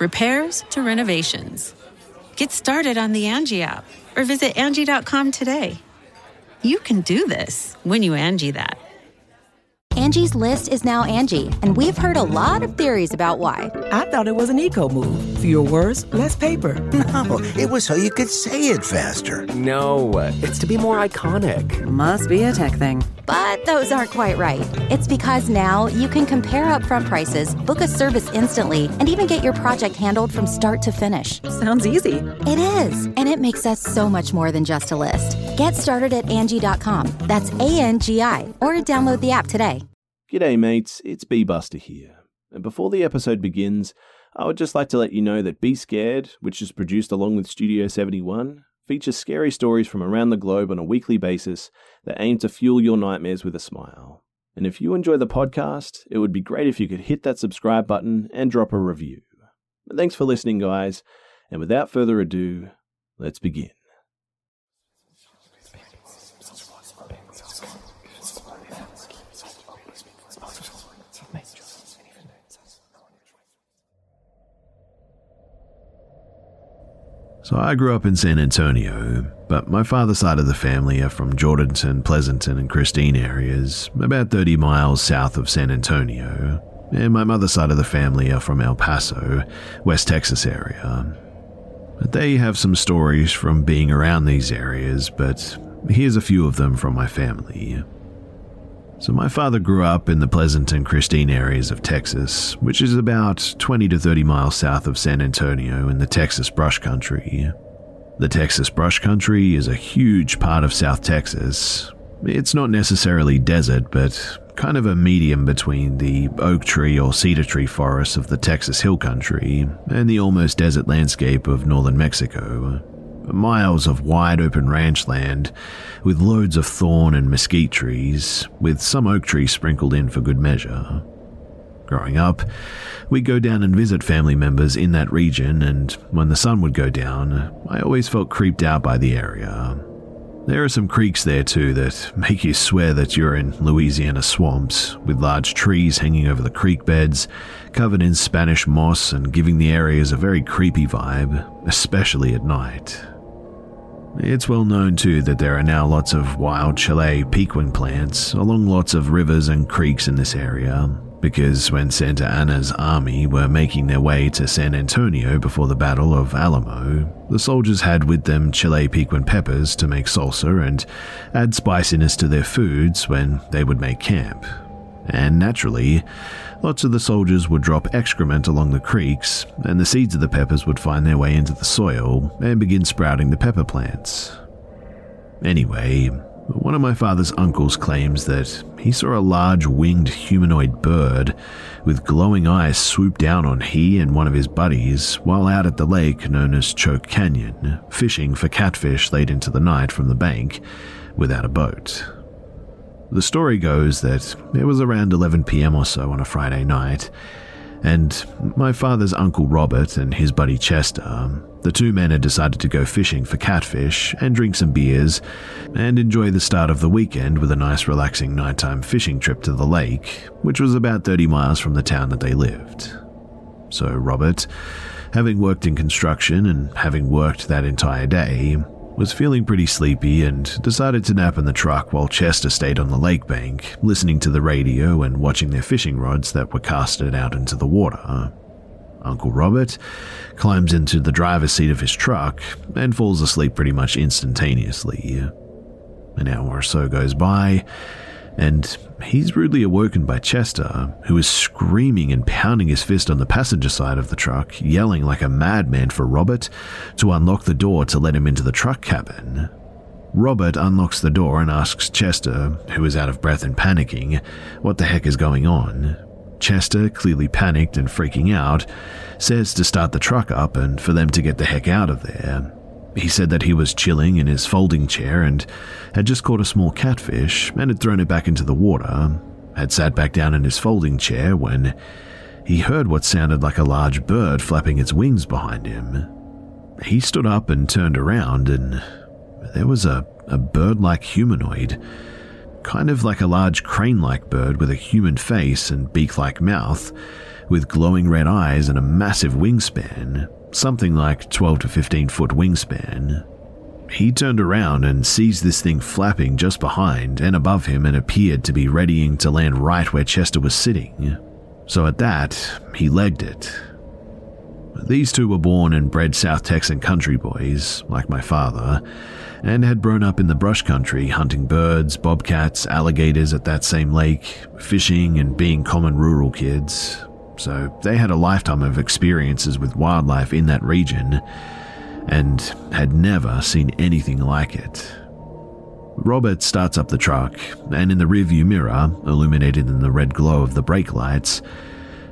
Repairs to renovations. Get started on the Angie app or visit Angie.com today. You can do this when you Angie that. Angie's List is now Angie, and we've heard a lot of theories about why. I thought it was an eco-move. Fewer words, less paper. No, it was so you could say it faster. No, it's to be more iconic. Must be a tech thing. But those aren't quite right. It's because now you can compare upfront prices, book a service instantly, and even get your project handled from start to finish. Sounds easy. It is, and it makes us so much more than just a list. Get started at Angie.com. That's A-N-G-I. Or download the app today. G'day mates, it's Be.Busta here, and before the episode begins, I would just like to let you know that Be Scared, which is produced along with Studio 71, features scary stories from around the globe on a weekly basis that aim to fuel your nightmares with a smile. And if you enjoy the podcast, it would be great if you could hit that subscribe button and drop a review. But thanks for listening guys, and without further ado, let's begin. So I grew up in San Antonio, but my father's side of the family are from Jordanton, Pleasanton, and Christine areas, about 30 miles south of San Antonio, and my mother's side of the family are from El Paso, West Texas area. They have some stories from being around these areas, but here's a few of them from my family. So my father grew up in the Pleasanton, Christine areas of Texas, which is about 20 to 30 miles south of San Antonio in the Texas Brush Country. The Texas Brush Country is a huge part of South Texas. It's not necessarily desert, but kind of a medium between the oak tree or cedar tree forests of the Texas Hill Country and the almost desert landscape of northern Mexico. Miles of wide open ranch land with loads of thorn and mesquite trees, with some oak trees sprinkled in for good measure. Growing up, we'd go down and visit family members in that region, and when the sun would go down, I always felt creeped out by the area. There are some creeks there too that make you swear that you're in Louisiana swamps, with large trees hanging over the creek beds, covered in Spanish moss and giving the areas a very creepy vibe, especially at night. It's well known too that there are now lots of wild Chile pequin plants along lots of rivers and creeks in this area, because when Santa Anna's army were making their way to San Antonio before the Battle of Alamo, the soldiers had with them Chile pequin peppers to make salsa and add spiciness to their foods when they would make camp. And naturally, lots of the soldiers would drop excrement along the creeks, and the seeds of the peppers would find their way into the soil and begin sprouting the pepper plants. Anyway, one of my father's uncles claims that he saw a large winged humanoid bird with glowing eyes swoop down on he and one of his buddies while out at the lake known as Choke Canyon, fishing for catfish late into the night from the bank without a boat. The story goes that it was around 11 p.m. or so on a Friday night, and my father's uncle Robert and his buddy Chester, the two men had decided to go fishing for catfish and drink some beers and enjoy the start of the weekend with a nice relaxing nighttime fishing trip to the lake, which was about 30 miles from the town that they lived. So Robert, having worked in construction and having worked that entire day, was feeling pretty sleepy and decided to nap in the truck while Chester stayed on the lake bank, listening to the radio and watching their fishing rods that were casted out into the water. Uncle Robert climbs into the driver's seat of his truck and falls asleep pretty much instantaneously. An hour or so goes by, and he's rudely awoken by Chester, who is screaming and pounding his fist on the passenger side of the truck, yelling like a madman for Robert to unlock the door to let him into the truck cabin. Robert unlocks the door and asks Chester, who is out of breath and panicking, what the heck is going on. Chester, clearly panicked and freaking out, says to start the truck up and for them to get the heck out of there. He said that he was chilling in his folding chair and had just caught a small catfish and had thrown it back into the water, had sat back down in his folding chair when he heard what sounded like a large bird flapping its wings behind him. He stood up and turned around, and there was a bird-like humanoid, kind of like a large crane-like bird with a human face and beak-like mouth, with glowing red eyes and a massive wingspan, something like 12 to 15 foot wingspan. He turned around and sees this thing flapping just behind and above him and appeared to be readying to land right where Chester was sitting. So at that, he legged it. These two were born and bred South Texan country boys, like my father, and had grown up in the brush country, hunting birds, bobcats, alligators at that same lake, fishing and being common rural kids. So they had a lifetime of experiences with wildlife in that region and had never seen anything like it. Robert starts up the truck, and in the rearview mirror, illuminated in the red glow of the brake lights,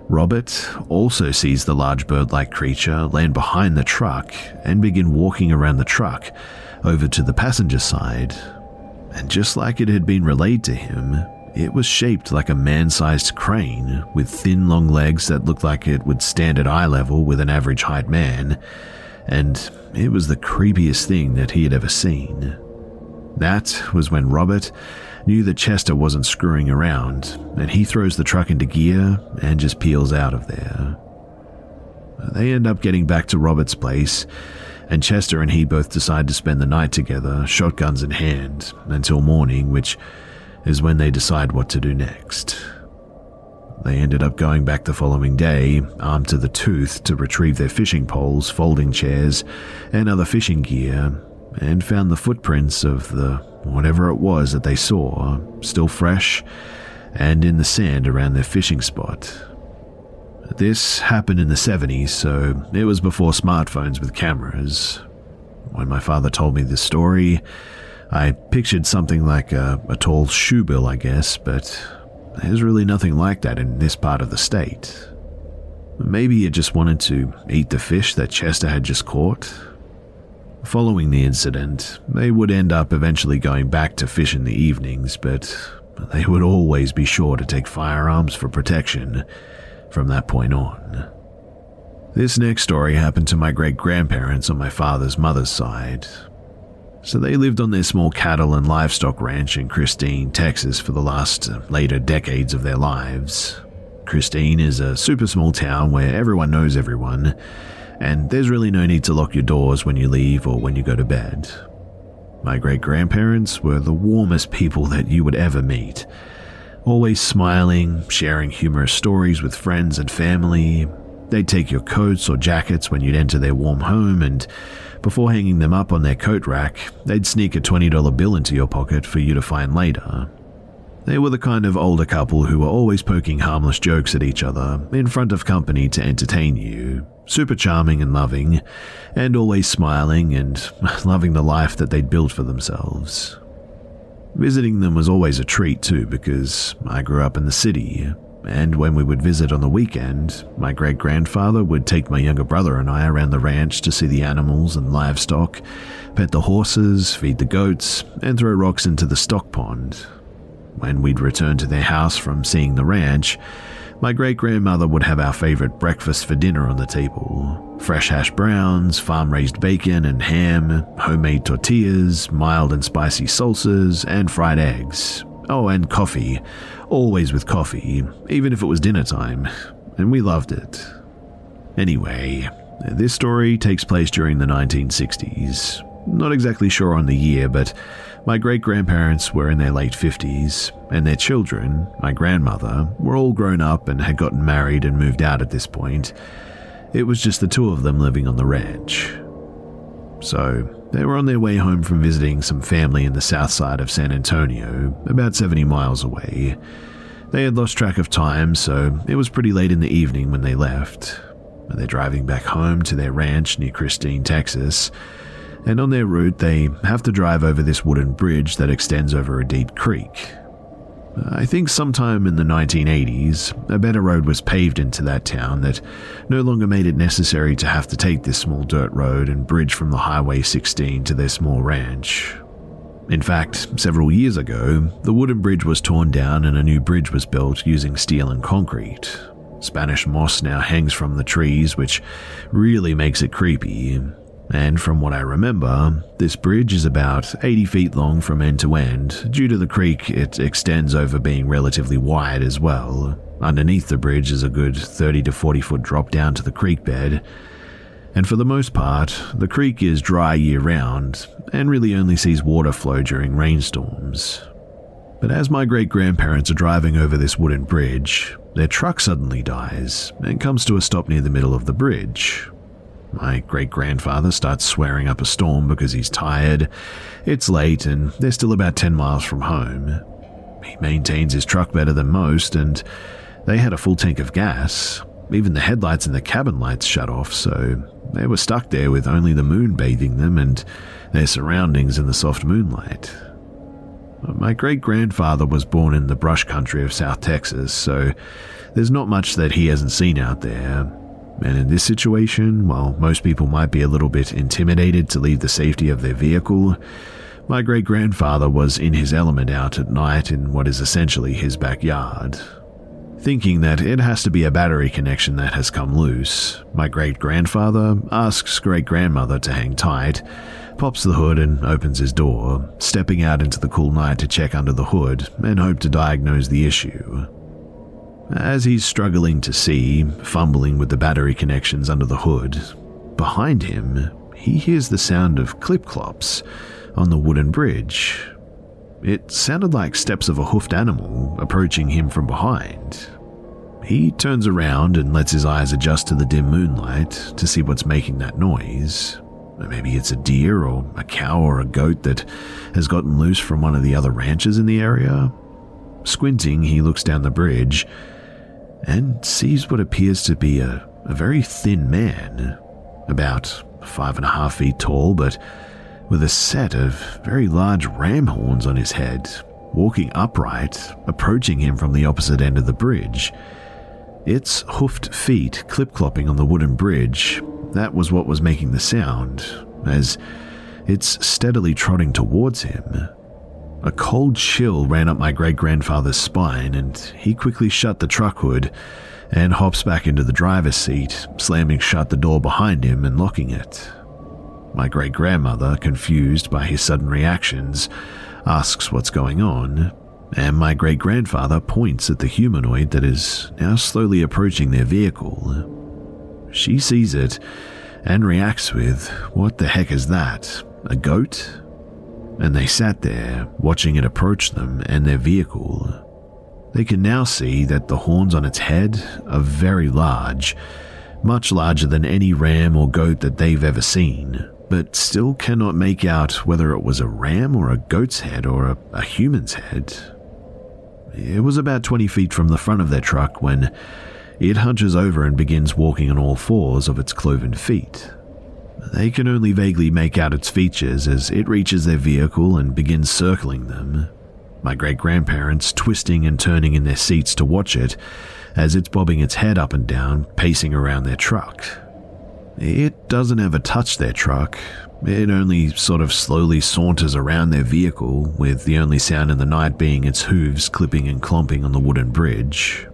Robert also sees the large bird-like creature land behind the truck and begin walking around the truck over to the passenger side. And just like it had been relayed to him, it was shaped like a man-sized crane, with thin long legs that looked like it would stand at eye level with an average height man, and it was the creepiest thing that he had ever seen. That was when Robert knew that Chester wasn't screwing around, and he throws the truck into gear and just peels out of there. They end up getting back to Robert's place, and Chester and he both decide to spend the night together, shotguns in hand, until morning, which is when they decide what to do next. They ended up going back the following day, armed to the tooth, to retrieve their fishing poles, folding chairs, and other fishing gear, and found the footprints of the whatever it was that they saw, still fresh and in the sand around their fishing spot. This happened in the 70s, so it was before smartphones with cameras. When my father told me this story, I pictured something like a tall shoebill, I guess, but there's really nothing like that in this part of the state. Maybe it just wanted to eat the fish that Chester had just caught. Following the incident, they would end up eventually going back to fish in the evenings, but they would always be sure to take firearms for protection from that point on. This next story happened to my great-grandparents on my father's mother's side. So they lived on their small cattle and livestock ranch in Christine, Texas for the later decades of their lives. Christine is a super small town where everyone knows everyone, and there's really no need to lock your doors when you leave or when you go to bed. My great-grandparents were the warmest people that you would ever meet, always smiling, sharing humorous stories with friends and family. They'd take your coats or jackets when you'd enter their warm home, and before hanging them up on their coat rack, they'd sneak a $20 bill into your pocket for you to find later. They were the kind of older couple who were always poking harmless jokes at each other in front of company to entertain you, super charming and loving, and always smiling and loving the life that they'd built for themselves. Visiting them was always a treat too, because I grew up in the city, and when we would visit on the weekend, my great-grandfather would take my younger brother and I around the ranch to see the animals and livestock, pet the horses, feed the goats, and throw rocks into the stock pond. When we'd return to their house from seeing the ranch, My great-grandmother would have our favorite breakfast for dinner on the table. Fresh hash browns, farm-raised bacon and ham, homemade tortillas, mild and spicy salsas, and fried eggs. Oh, and coffee. Always with coffee, even if it was dinner time. And we loved it. Anyway, this story takes place during the 1960s. Not exactly sure on the year, but my great-grandparents were in their late 50s, and their children, my grandmother, were all grown up and had gotten married and moved out at this point. It was just the two of them living on the ranch. So, they were on their way home from visiting some family in the south side of San Antonio, about 70 miles away. They had lost track of time, so it was pretty late in the evening when they left. They're driving back home to their ranch near Christine, Texas. And on their route, they have to drive over this wooden bridge that extends over a deep creek. I think sometime in the 1980s, a better road was paved into that town that no longer made it necessary to have to take this small dirt road and bridge from the Highway 16 to their small ranch. In fact, several years ago, the wooden bridge was torn down and a new bridge was built using steel and concrete. Spanish moss now hangs from the trees, which really makes it creepy. And from what I remember, this bridge is about 80 feet long from end to end. Due to the creek, it extends over being relatively wide as well. Underneath the bridge is a good 30 to 40 foot drop down to the creek bed. And for the most part, the creek is dry year-round and really only sees water flow during rainstorms. But as my great-grandparents are driving over this wooden bridge, their truck suddenly dies and comes to a stop near the middle of the bridge. My great-grandfather starts swearing up a storm because he's tired. It's late and they're still about 10 miles from home. He maintains his truck better than most and they had a full tank of gas. Even the headlights and the cabin lights shut off, so they were stuck there with only the moon bathing them and their surroundings in the soft moonlight. My great-grandfather was born in the brush country of South Texas, so there's not much that he hasn't seen out there. And in this situation, while most people might be a little bit intimidated to leave the safety of their vehicle, my great-grandfather was in his element out at night in what is essentially his backyard. Thinking that it has to be a battery connection that has come loose, my great-grandfather asks great-grandmother to hang tight, pops the hood and opens his door, stepping out into the cool night to check under the hood and hope to diagnose the issue. As he's struggling to see, fumbling with the battery connections under the hood, behind him, he hears the sound of clip-clops on the wooden bridge. It sounded like steps of a hoofed animal approaching him from behind. He turns around and lets his eyes adjust to the dim moonlight to see what's making that noise. Maybe it's a deer or a cow or a goat that has gotten loose from one of the other ranches in the area. Squinting, he looks down the bridge and sees what appears to be a very thin man, about 5.5 feet tall, but with a set of very large ram horns on his head, walking upright, approaching him from the opposite end of the bridge. Its hoofed feet clip-clopping on the wooden bridge, that was what was making the sound, as it's steadily trotting towards him. A cold chill ran up my great-grandfather's spine and he quickly shut the truck hood and hops back into the driver's seat, slamming shut the door behind him and locking it. My great-grandmother, confused by his sudden reactions, asks what's going on, and my great-grandfather points at the humanoid that is now slowly approaching their vehicle. She sees it and reacts with, "What the heck is that? A goat?" And they sat there, watching it approach them and their vehicle. They can now see that the horns on its head are very large, much larger than any ram or goat that they've ever seen, but still cannot make out whether it was a ram or a goat's head or a human's head. It was about 20 feet from the front of their truck when it hunches over and begins walking on all fours of its cloven feet. They can only vaguely make out its features as it reaches their vehicle and begins circling them. My great-grandparents twisting and turning in their seats to watch it as it's bobbing its head up and down, pacing around their truck. It doesn't ever touch their truck. It only sort of slowly saunters around their vehicle, with the only sound in the night being its hooves clipping and clomping on the wooden bridge.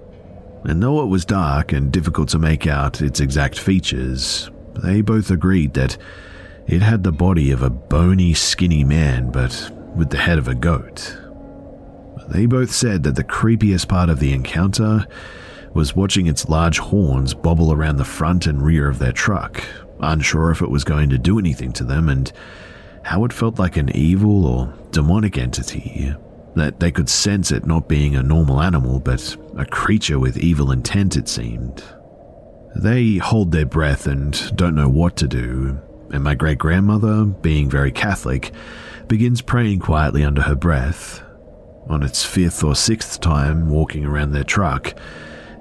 and though it was dark and difficult to make out its exact features, they both agreed that it had the body of a bony, skinny man, but with the head of a goat. They both said that the creepiest part of the encounter was watching its large horns bobble around the front and rear of their truck, unsure if it was going to do anything to them, and how it felt like an evil or demonic entity, that they could sense it not being a normal animal, but a creature with evil intent, it seemed. They hold their breath and don't know what to do, and my great-grandmother, being very Catholic, begins praying quietly under her breath. On its fifth or sixth time walking around their truck,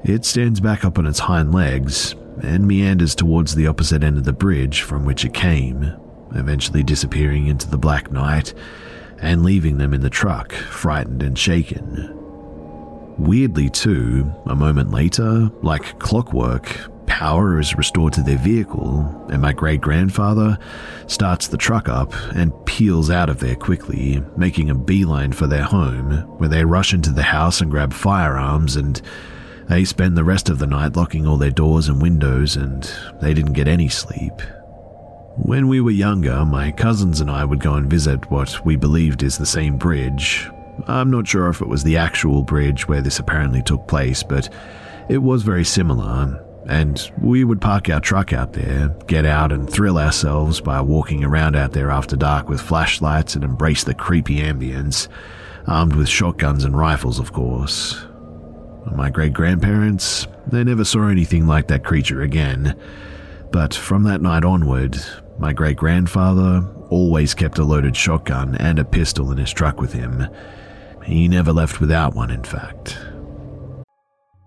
it stands back up on its hind legs and meanders towards the opposite end of the bridge from which it came, eventually disappearing into the black night and leaving them in the truck, frightened and shaken. Weirdly too, a moment later, like clockwork, power is restored to their vehicle, and my great-grandfather starts the truck up and peels out of there quickly, making a beeline for their home, where they rush into the house and grab firearms, and they spend the rest of the night locking all their doors and windows, and they didn't get any sleep. When we were younger, my cousins and I would go and visit what we believed is the same bridge. I'm not sure if it was the actual bridge where this apparently took place, but it was very similar, and we would park our truck out there, get out and thrill ourselves by walking around out there after dark with flashlights and embrace the creepy ambience, armed with shotguns and rifles, of course. My great-grandparents, they never saw anything like that creature again, but from that night onward, my great-grandfather always kept a loaded shotgun and a pistol in his truck with him. He never left without one, in fact.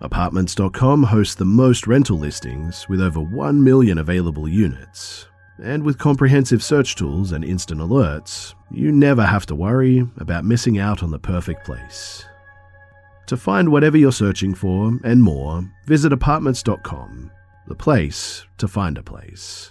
Apartments.com hosts the most rental listings, with over 1 million available units. And with comprehensive search tools and instant alerts, you never have to worry about missing out on the perfect place. To find whatever you're searching for and more, visit Apartments.com, the place to find a place.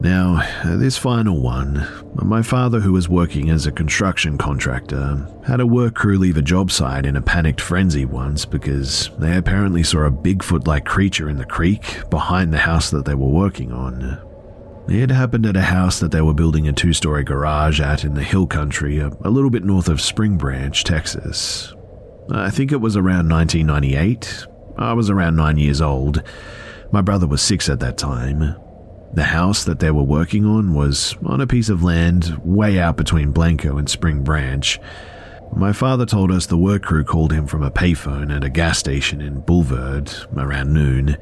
Now, this final one. My father, who was working as a construction contractor, had a work crew leave a job site in a panicked frenzy once because they apparently saw a Bigfoot-like creature in the creek behind the house that they were working on. It happened at a house that they were building a 2-story garage at in the Hill Country, a little bit north of Spring Branch, Texas. I think it was around 1998. I was around 9 years old. My brother was 6 at that time. The house that they were working on was on a piece of land way out between Blanco and Spring Branch. My father told us the work crew called him from a payphone at a gas station in Bulverde around noon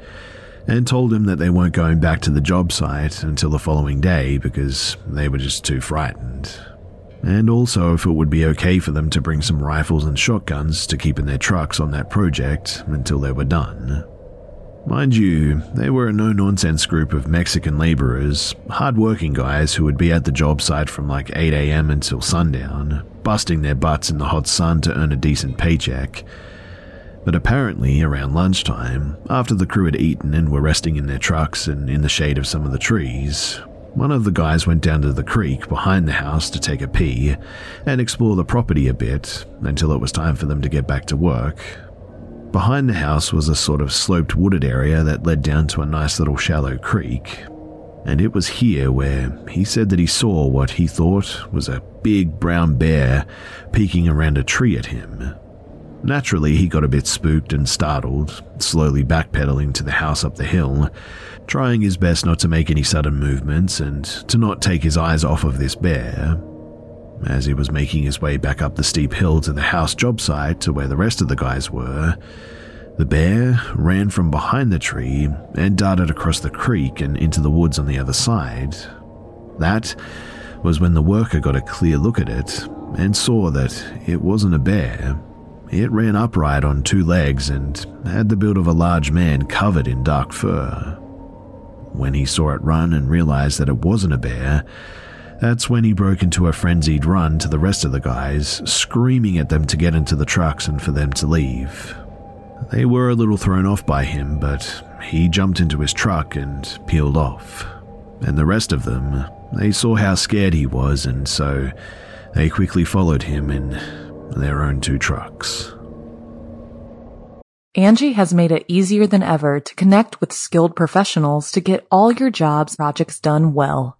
and told him that they weren't going back to the job site until the following day because they were just too frightened. And also if it would be okay for them to bring some rifles and shotguns to keep in their trucks on that project until they were done. Mind you, they were a no-nonsense group of Mexican laborers, hard-working guys who would be at the job site from like 8 a.m. until sundown, busting their butts in the hot sun to earn a decent paycheck. But apparently, around lunchtime, after the crew had eaten and were resting in their trucks and in the shade of some of the trees, one of the guys went down to the creek behind the house to take a pee and explore the property a bit until it was time for them to get back to work. Behind the house was a sort of sloped wooded area that led down to a nice little shallow creek, and it was here where he said that he saw what he thought was a big brown bear peeking around a tree at him. Naturally, he got a bit spooked and startled, slowly backpedaling to the house up the hill, trying his best not to make any sudden movements and to not take his eyes off of this bear. As he was making his way back up the steep hill to the house job site to where the rest of the guys were, the bear ran from behind the tree and darted across the creek and into the woods on the other side. That was when the worker got a clear look at it and saw that it wasn't a bear. It ran upright on two legs and had the build of a large man covered in dark fur. When he saw it run and realized that it wasn't a bear, that's when he broke into a frenzied run to the rest of the guys, screaming at them to get into the trucks and for them to leave. They were a little thrown off by him, but he jumped into his truck and peeled off. And the rest of them, they saw how scared he was, and so they quickly followed him in their own two trucks. Angie has made it easier than ever to connect with skilled professionals to get all your jobs projects done well.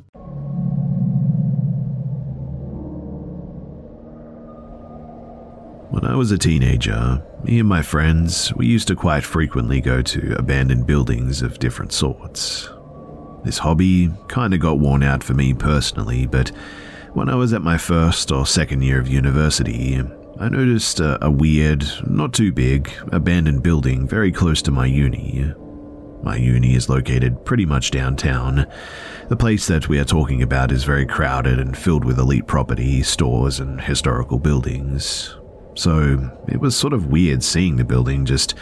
When I was a teenager, me and my friends, we used to quite frequently go to abandoned buildings of different sorts. This hobby kind of got worn out for me personally, but when I was at my first or second year of university, I noticed a weird, not too big, abandoned building very close to my uni. My uni is located pretty much downtown. The place that we are talking about is very crowded and filled with elite property, stores, and historical buildings. So it was sort of weird seeing the building just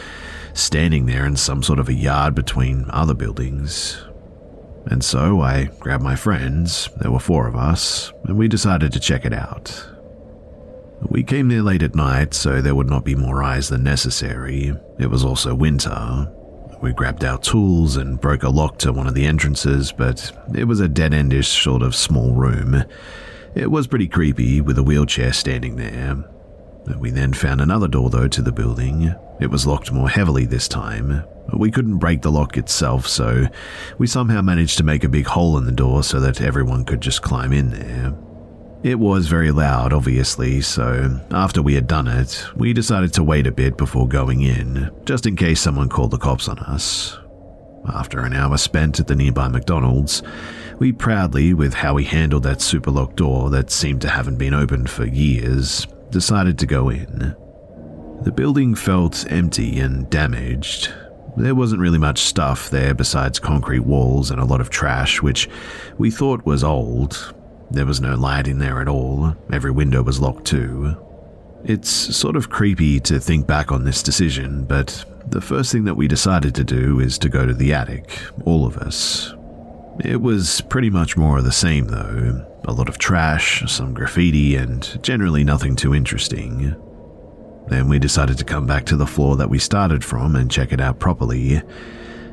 standing there in some sort of a yard between other buildings. And so I grabbed my friends, there were four of us, and we decided to check it out. We came there late at night, so there would not be more eyes than necessary. It was also winter. We grabbed our tools and broke a lock to one of the entrances, but it was a dead-endish sort of small room. It was pretty creepy, with a wheelchair standing there. We then found another door, though, to the building. It was locked more heavily this time. We couldn't break the lock itself, so we somehow managed to make a big hole in the door so that everyone could just climb in there. It was very loud, obviously, so after we had done it, we decided to wait a bit before going in, just in case someone called the cops on us. After an hour spent at the nearby McDonald's, we proudly, with how we handled that super locked door that seemed to haven't been opened for years, decided to go in. The building felt empty and damaged. There wasn't really much stuff there besides concrete walls and a lot of trash, which we thought was old. There was no light in there at all. Every window was locked too. It's sort of creepy to think back on this decision, but the first thing that we decided to do is to go to the attic, all of us. It was pretty much more of the same though. A lot of trash, some graffiti, and generally nothing too interesting. Then we decided to come back to the floor that we started from and check it out properly.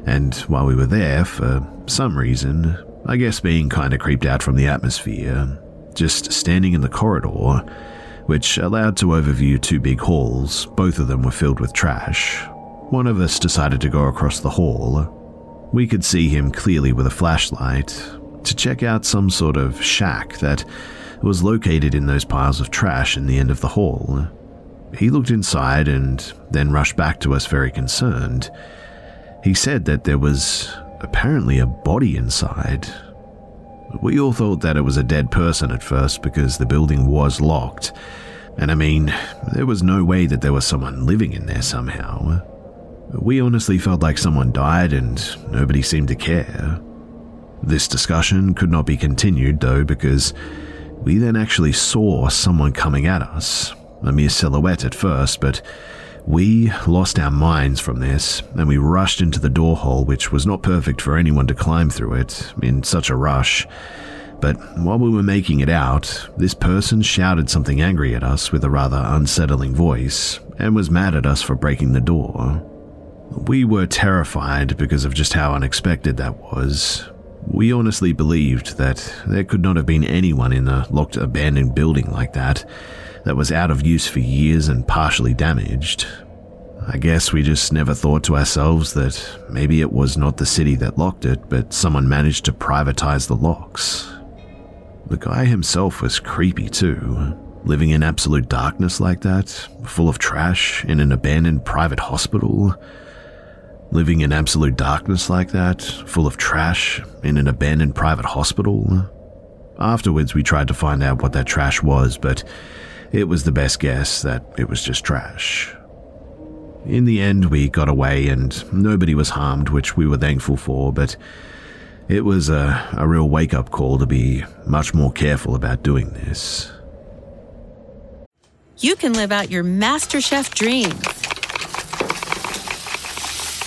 And while we were there, for some reason, I guess being kind of creeped out from the atmosphere, just standing in the corridor, which allowed to overview two big halls, both of them were filled with trash. One of us decided to go across the hall. We could see him clearly with a flashlight to check out some sort of shack that was located in those piles of trash in the end of the hall. He looked inside and then rushed back to us very concerned. He said that there was apparently a body inside. We all thought that it was a dead person at first because the building was locked, and I mean, there was no way that there was someone living in there somehow. We honestly felt like someone died and nobody seemed to care. This discussion could not be continued though, because we then actually saw someone coming at us, a mere silhouette at first, but we lost our minds from this and we rushed into the door hole, which was not perfect for anyone to climb through it in such a rush. But while we were making it out, this person shouted something angry at us with a rather unsettling voice and was mad at us for breaking the door. We were terrified because of just how unexpected that was. We honestly believed that there could not have been anyone in a locked, abandoned building like that, that was out of use for years and partially damaged. I guess we just never thought to ourselves that maybe it was not the city that locked it, but someone managed to privatize the locks. The guy himself was creepy too, living in absolute darkness like that, full of trash in an abandoned private hospital. Living in absolute darkness like that, full of trash in an abandoned private hospital. Afterwards, we tried to find out what that trash was, but it was the best guess that it was just trash. In the end, we got away and nobody was harmed, which we were thankful for, but it was a real wake-up call to be much more careful about doing this. You can live out your MasterChef dreams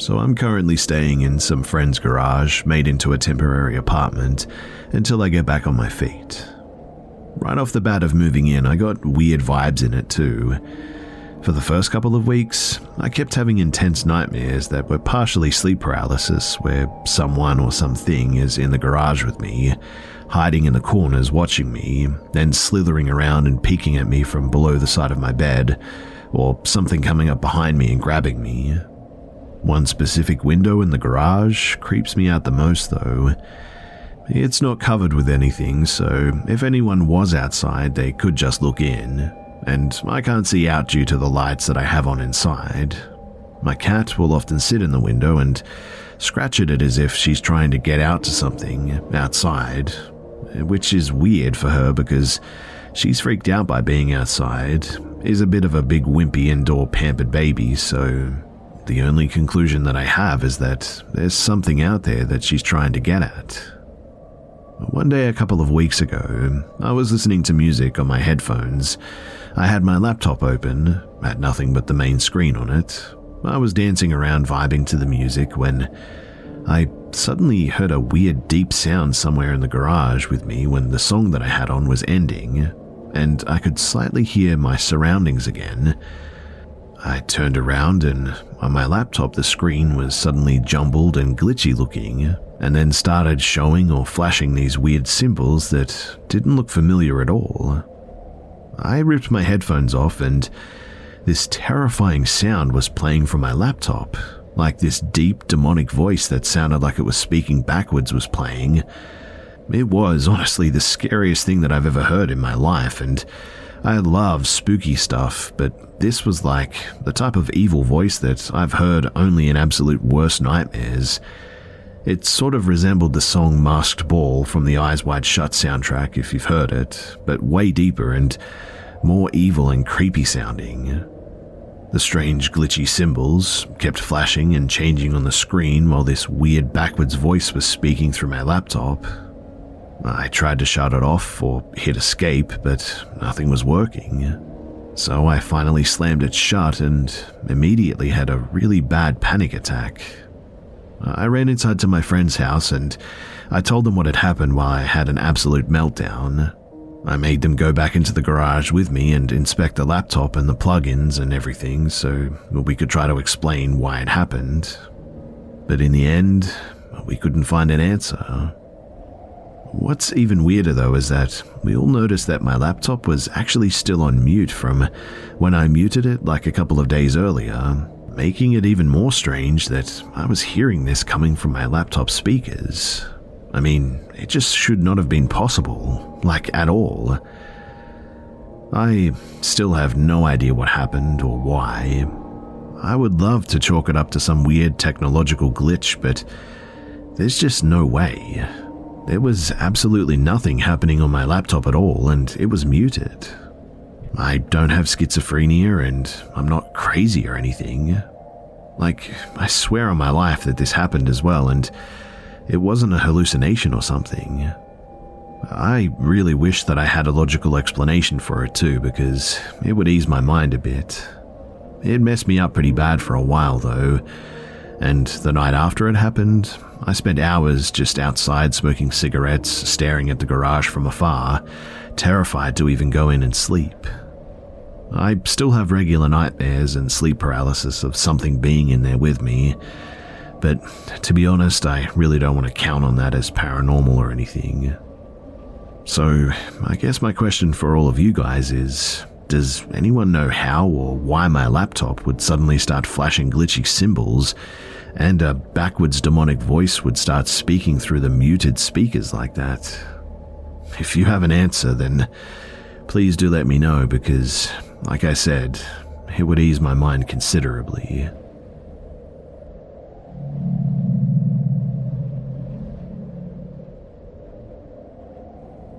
So I'm currently staying in some friend's garage made into a temporary apartment until I get back on my feet. Right off the bat of moving in, I got weird vibes in it too. For the first couple of weeks, I kept having intense nightmares that were partially sleep paralysis, where someone or something is in the garage with me, hiding in the corners watching me, then slithering around and peeking at me from below the side of my bed, or something coming up behind me and grabbing me. One specific window in the garage creeps me out the most though. It's not covered with anything, so if anyone was outside, they could just look in, and I can't see out due to the lights that I have on inside. My cat will often sit in the window and scratch at it as if she's trying to get out to something outside, which is weird for her because she's freaked out by being outside, is a bit of a big wimpy indoor pampered baby, so the only conclusion that I have is that there's something out there that she's trying to get at. One day a couple of weeks ago, I was listening to music on my headphones. I had my laptop open, had nothing but the main screen on it. I was dancing around vibing to the music when I suddenly heard a weird deep sound somewhere in the garage with me when the song that I had on was ending, and I could slightly hear my surroundings again. I turned around and on my laptop the screen was suddenly jumbled and glitchy looking, and then started showing or flashing these weird symbols that didn't look familiar at all. I ripped my headphones off and this terrifying sound was playing from my laptop, like this deep demonic voice that sounded like it was speaking backwards was playing. It was honestly the scariest thing that I've ever heard in my life, and I love spooky stuff, but this was like the type of evil voice that I've heard only in absolute worst nightmares. It sort of resembled the song Masked Ball from the Eyes Wide Shut soundtrack, if you've heard it, but way deeper and more evil and creepy sounding. The strange glitchy symbols kept flashing and changing on the screen while this weird backwards voice was speaking through my laptop. I tried to shut it off or hit escape, but nothing was working. So I finally slammed it shut and immediately had a really bad panic attack. I ran inside to my friend's house and I told them what had happened while I had an absolute meltdown. I made them go back into the garage with me and inspect the laptop and the plugins and everything so we could try to explain why it happened. But in the end, we couldn't find an answer. What's even weirder though is that we all noticed that my laptop was actually still on mute from when I muted it like a couple of days earlier, making it even more strange that I was hearing this coming from my laptop speakers. I mean, it just should not have been possible, like at all. I still have no idea what happened or why. I would love to chalk it up to some weird technological glitch, but there's just no way. There was absolutely nothing happening on my laptop at all, and it was muted. I don't have schizophrenia, and I'm not crazy or anything. Like, I swear on my life that this happened as well, and it wasn't a hallucination or something. I really wish that I had a logical explanation for it too, because it would ease my mind a bit. It messed me up pretty bad for a while though, and the night after it happened, I spent hours just outside smoking cigarettes, staring at the garage from afar, terrified to even go in and sleep. I still have regular nightmares and sleep paralysis of something being in there with me, but to be honest, I really don't want to count on that as paranormal or anything. So, I guess my question for all of you guys is, does anyone know how or why my laptop would suddenly start flashing glitchy symbols and a backwards demonic voice would start speaking through the muted speakers like that? If you have an answer, then please do let me know because, like I said, it would ease my mind considerably.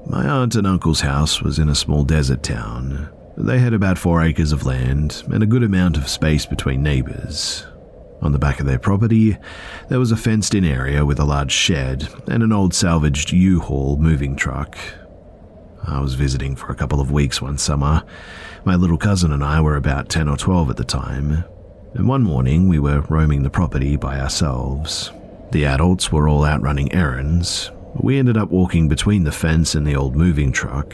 My aunt and uncle's house was in a small desert town. They had about 4 acres of land and a good amount of space between neighbors. On the back of their property, there was a fenced-in area with a large shed and an old salvaged U-Haul moving truck. I was visiting for a couple of weeks one summer. My little cousin and I were about 10 or 12 at the time, and one morning we were roaming the property by ourselves. The adults were all out running errands. We ended up walking between the fence and the old moving truck.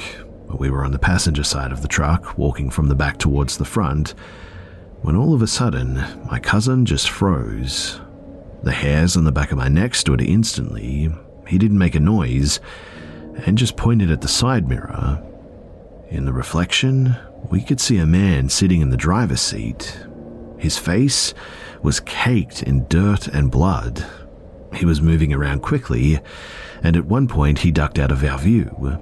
We were on the passenger side of the truck, walking from the back towards the front, when all of a sudden, my cousin just froze. The hairs on the back of my neck stood instantly. He didn't make a noise and just pointed at the side mirror. In the reflection, we could see a man sitting in the driver's seat. His face was caked in dirt and blood. He was moving around quickly, and at one point he ducked out of our view.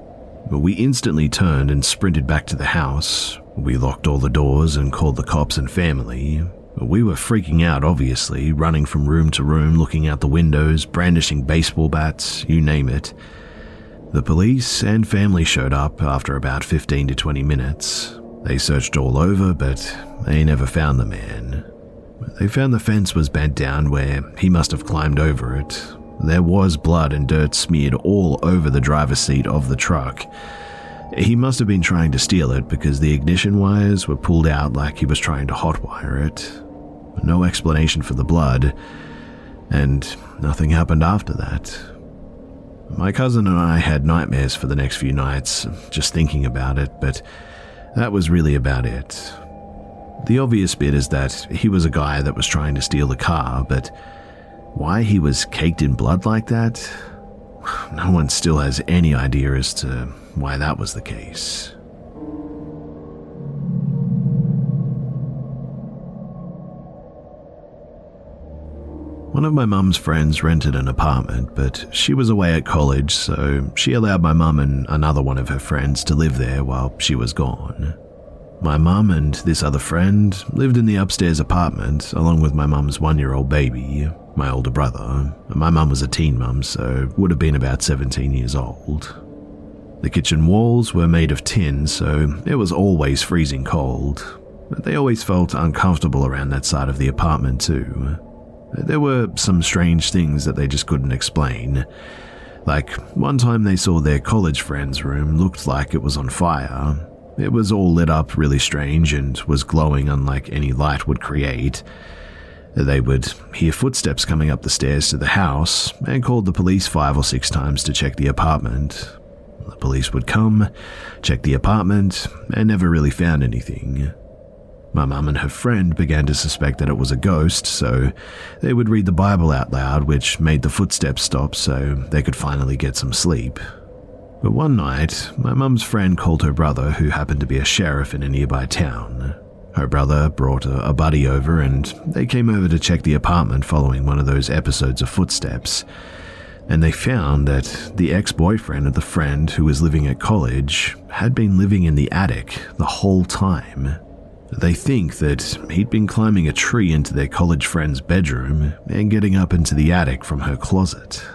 We instantly turned and sprinted back to the house. We locked all the doors and called the cops and family. We were freaking out, obviously, running from room to room, looking out the windows, brandishing baseball bats, you name it. The police and family showed up after about 15 to 20 minutes. They searched all over, but they never found the man. They found the fence was bent down where he must have climbed over it. There was blood and dirt smeared all over the driver's seat of the truck. He must have been trying to steal it because the ignition wires were pulled out like he was trying to hotwire it. No explanation for the blood, and nothing happened after that. My cousin and I had nightmares for the next few nights, just thinking about it, but that was really about it. The obvious bit is that he was a guy that was trying to steal a car, but why he was caked in blood like that? No one still has any idea as to why that was the case. One of my mum's friends rented an apartment, but she was away at college, so she allowed my mum and another one of her friends to live there while she was gone. My mum and this other friend lived in the upstairs apartment along with my mum's 1-year-old baby, my older brother. My mum was a teen mum, so would have been about 17 years old. The kitchen walls were made of tin, so it was always freezing cold. But they always felt uncomfortable around that side of the apartment too. There were some strange things that they just couldn't explain. Like, one time they saw their college friend's room looked like it was on fire. It was all lit up really strange and was glowing unlike any light would create. They would hear footsteps coming up the stairs to the house and called the police 5 or 6 times to check the apartment. The police would come, check the apartment, and never really found anything. My mum and her friend began to suspect that it was a ghost, so they would read the Bible out loud, which made the footsteps stop so they could finally get some sleep. But one night, my mum's friend called her brother, who happened to be a sheriff in a nearby town. Her brother brought a buddy over, and they came over to check the apartment following one of those episodes of footsteps, and they found that the ex-boyfriend of the friend who was living at college had been living in the attic the whole time. They think that he'd been climbing a tree into their college friend's bedroom and getting up into the attic from her closet.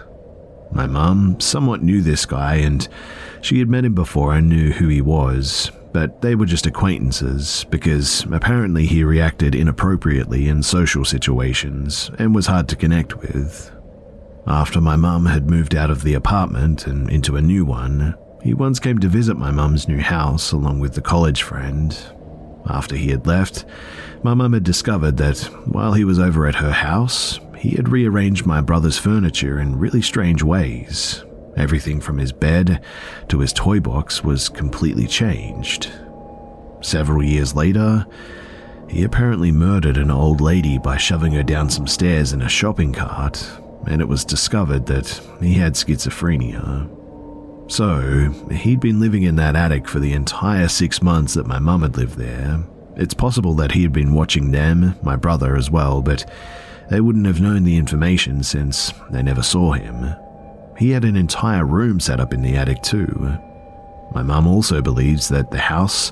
My mum somewhat knew this guy, and she had met him before and knew who he was, but they were just acquaintances because apparently he reacted inappropriately in social situations and was hard to connect with. After my mum had moved out of the apartment and into a new one, he once came to visit my mum's new house along with the college friend. After he had left, my mum had discovered that while he was over at her house, he had rearranged my brother's furniture in really strange ways. Everything from his bed to his toy box was completely changed. Several years later, he apparently murdered an old lady by shoving her down some stairs in a shopping cart, and it was discovered that he had schizophrenia. So, he'd been living in that attic for the entire 6 months that my mum had lived there. It's possible that he had been watching them, my brother as well, but they wouldn't have known the information since they never saw him. He had an entire room set up in the attic too. My mum also believes that the house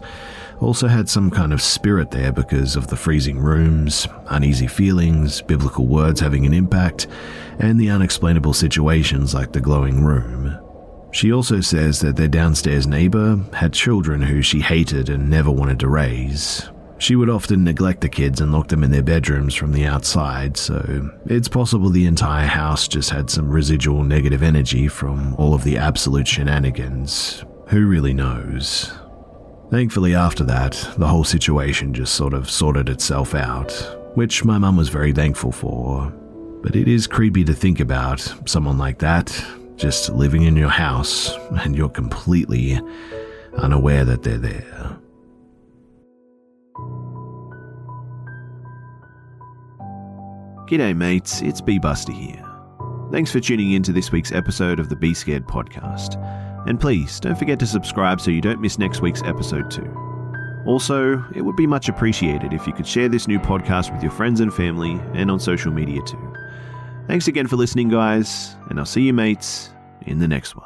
also had some kind of spirit there because of the freezing rooms, uneasy feelings, biblical words having an impact, and the unexplainable situations like the glowing room. She also says that their downstairs neighbor had children who she hated and never wanted to raise. She would often neglect the kids and lock them in their bedrooms from the outside, so it's possible the entire house just had some residual negative energy from all of the absolute shenanigans. Who really knows? Thankfully, after that, the whole situation just sort of sorted itself out, which my mum was very thankful for. But it is creepy to think about someone like that, just living in your house, and you're completely unaware that they're there. G'day mates, it's Be.Busta here. Thanks for tuning in to this week's episode of the Be Scared podcast. And please, don't forget to subscribe so you don't miss next week's episode too. Also, it would be much appreciated if you could share this new podcast with your friends and family and on social media too. Thanks again for listening, guys, and I'll see you mates in the next one.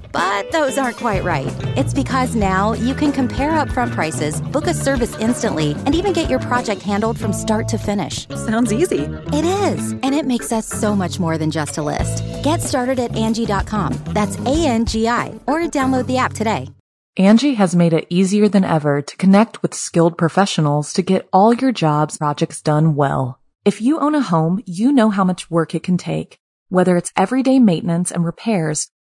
But those aren't quite right. It's because now you can compare upfront prices, book a service instantly, and even get your project handled from start to finish. Sounds easy. It is, and it makes us so much more than just a list. Get started at Angie.com. That's A-N-G-I, or download the app today. Angie has made it easier than ever to connect with skilled professionals to get all your jobs projects done well. If you own a home, you know how much work it can take, whether it's everyday maintenance and repairs